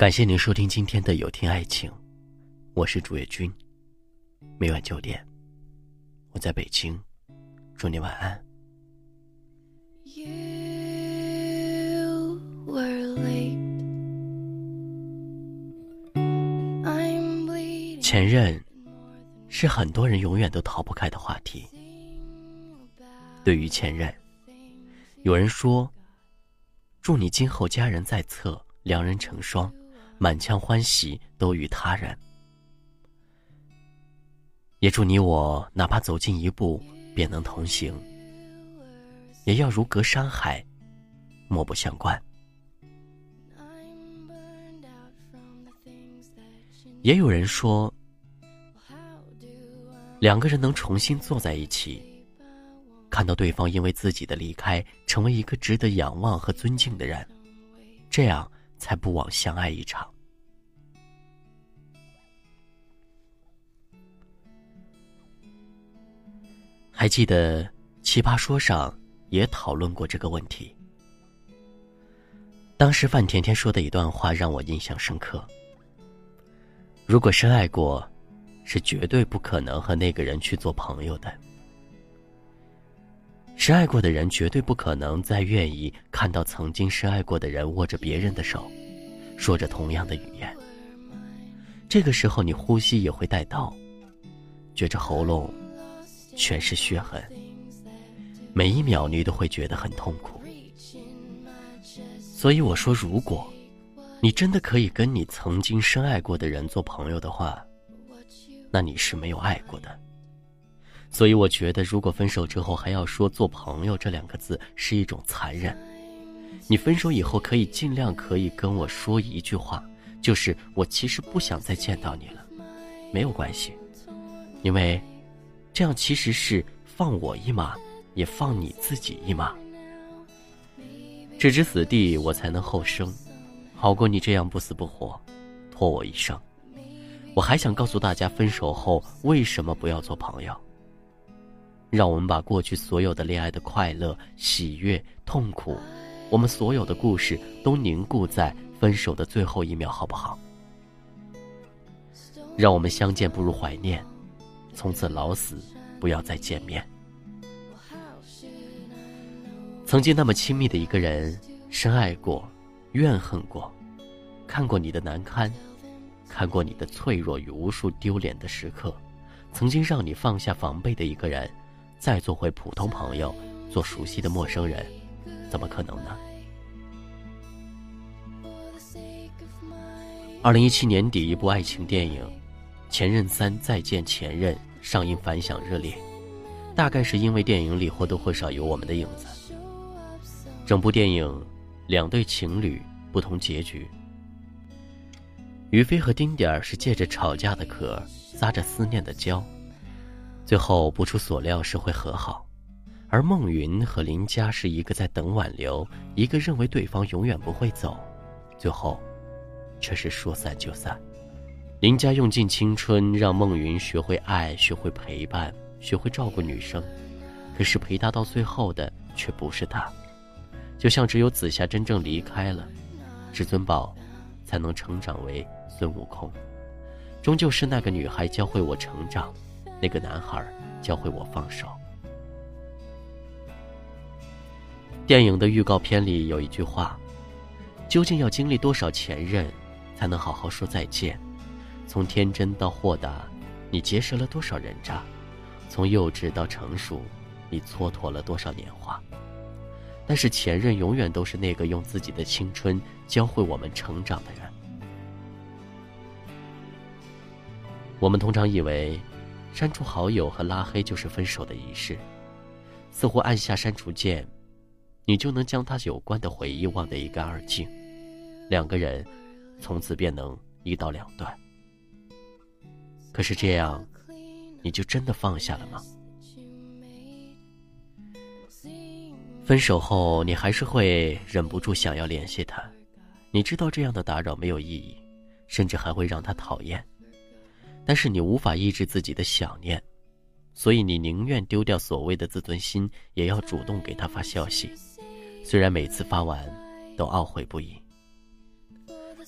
感谢您收听今天的有听爱情，我是主页君，每晚9点，我在北京，祝你晚安。 You were late. 前任是很多人永远都逃不开的话题。对于前任，有人说，祝你今后佳人在侧，良人成双，满腔欢喜都与他人。也祝你我哪怕走近一步便能同行，也要如隔山海，莫不相关。也有人说，两个人能重新坐在一起，看到对方因为自己的离开成为一个值得仰望和尊敬的人，这样才不枉相爱一场。还记得奇葩说上也讨论过这个问题，当时范甜甜说的一段话让我印象深刻。如果深爱过，是绝对不可能和那个人去做朋友的。深爱过的人绝对不可能再愿意看到曾经深爱过的人握着别人的手，说着同样的语言。这个时候你呼吸也会带刀，觉着喉咙全是血痕，每一秒你都会觉得很痛苦。所以我说，如果你真的可以跟你曾经深爱过的人做朋友的话，那你是没有爱过的。所以我觉得，如果分手之后还要说做朋友这2个字，是一种残忍。你分手以后可以尽量可以跟我说一句话，就是我其实不想再见到你了，没有关系。因为这样其实是放我一马，也放你自己一马。置之死地我才能后生，好过你这样不死不活拖我一生。我还想告诉大家，分手后为什么不要做朋友。让我们把过去所有的恋爱的快乐、喜悦、痛苦，我们所有的故事都凝固在分手的最后一秒，好不好？让我们相见不如怀念，从此老死不要再见面。曾经那么亲密的一个人，深爱过，怨恨过，看过你的难堪，看过你的脆弱与无数丢脸的时刻，曾经让你放下防备的一个人，再做回普通朋友，做熟悉的陌生人，怎么可能呢？2017年底，一部爱情电影《前任3：再见前任》上映反响热烈，大概是因为电影里或多或少有我们的影子。整部电影2对情侣，不同结局。于飞和丁点儿是借着吵架的壳，撒着思念的娇，最后不出所料是会和好。而孟云和林佳是一个在等挽留，一个认为对方永远不会走，最后却是说散就散。林佳用尽青春让孟云学会爱，学会陪伴，学会照顾女生，可是陪她到最后的却不是她。就像只有紫霞真正离开了，至尊宝才能成长为孙悟空。终究是那个女孩教会我成长，那个男孩教会我放手。电影的预告片里有一句话，究竟要经历多少前任才能好好说再见？从天真到豁达，你结识了多少人渣？从幼稚到成熟，你蹉跎了多少年华？但是前任永远都是那个用自己的青春教会我们成长的人。我们通常以为删除好友和拉黑就是分手的仪式，似乎按下删除键，你就能将它有关的回忆忘得一干二净，2个人从此便能一刀2断。可是这样你就真的放下了吗？分手后你还是会忍不住想要联系他，你知道这样的打扰没有意义，甚至还会让他讨厌，但是你无法抑制自己的想念，所以你宁愿丢掉所谓的自尊心，也要主动给他发消息，虽然每次发完都懊悔不已。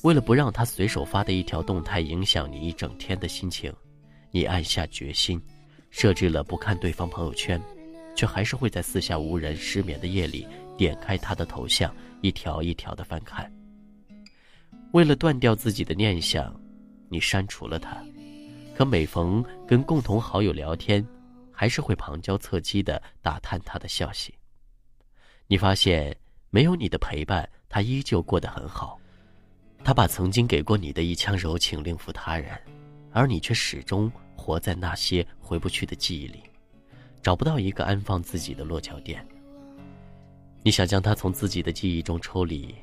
为了不让他随手发的一条动态影响你一整天的心情，你暗下决心，设置了不看对方朋友圈，却还是会在四下无人失眠的夜里点开他的头像，一条一条的翻看。为了断掉自己的念想，你删除了他，可每逢跟共同好友聊天，还是会旁敲侧击地打探他的消息。你发现没有你的陪伴，他依旧过得很好，他把曾经给过你的一腔柔情令付他人，而你却始终活在那些回不去的记忆里，找不到一个安放自己的落脚点。你想将他从自己的记忆中抽离，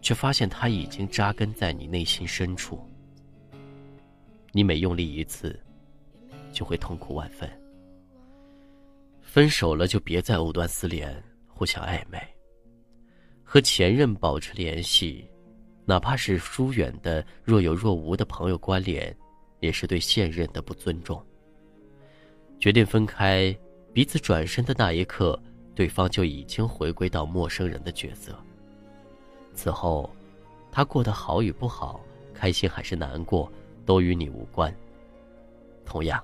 却发现他已经扎根在你内心深处。你每用力一次，就会痛苦万分。分手了就别再藕断丝连，互相暧昧。和前任保持联系，哪怕是疏远的若有若无的朋友关联，也是对现任的不尊重。决定分开，彼此转身的那一刻，对方就已经回归到陌生人的角色。此后，他过得好与不好，开心还是难过，都与你无关。同样，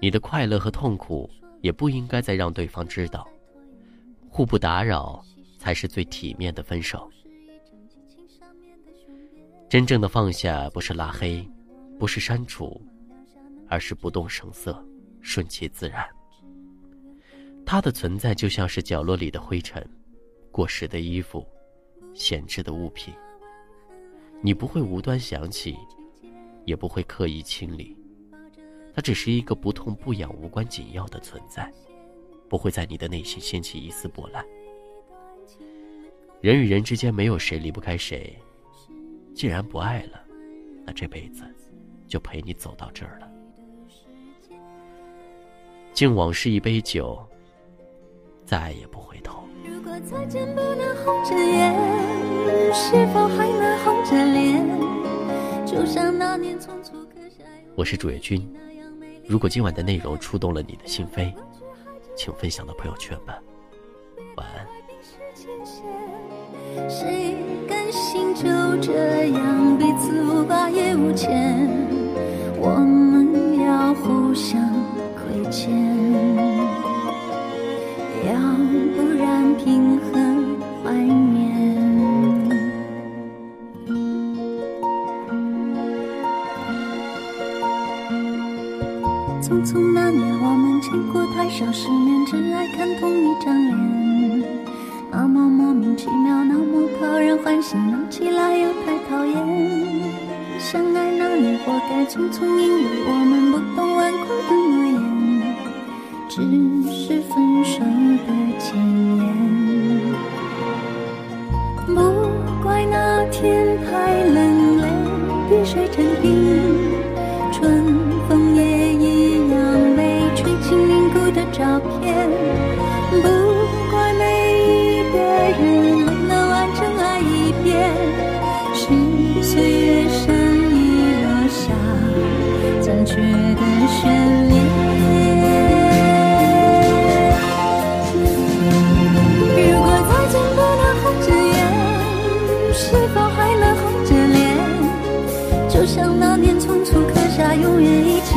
你的快乐和痛苦也不应该再让对方知道，互不打扰才是最体面的分手。真正的放下，不是拉黑，不是删除，而是不动声色，顺其自然。它的存在就像是角落里的灰尘，过时的衣服，闲置的物品，你不会无端想起，也不会刻意清理，它只是一个不痛不痒、无关紧要的存在，不会在你的内心掀起一丝波澜。人与人之间没有谁离不开谁，既然不爱了，那这辈子就陪你走到这儿了。敬往事一杯酒，再也不回头。如果再见不能红着眼，是否还能红着脸，就像那年匆促刻下。我是主页君，如果今晚的内容触动了你的心扉，请分享到朋友圈吧。晚安。谁甘心就这样彼此无挂也无牵，我们要互相亏欠，要不然平衡怀念。匆匆那年我们经过太少世面，只爱看同一张脸，那么莫名其妙，那么讨人欢喜，闹起来又太讨厌。相爱那年活该匆匆，因为我们不懂顽固的诺言，只是分手的前言。不怪那天太冷，泪滴水成冰，春风也一样被吹进凝固的照片。不怪每一个人没能完整爱一遍，是岁月善意落下残缺的悬念。像那年匆促刻下永远一起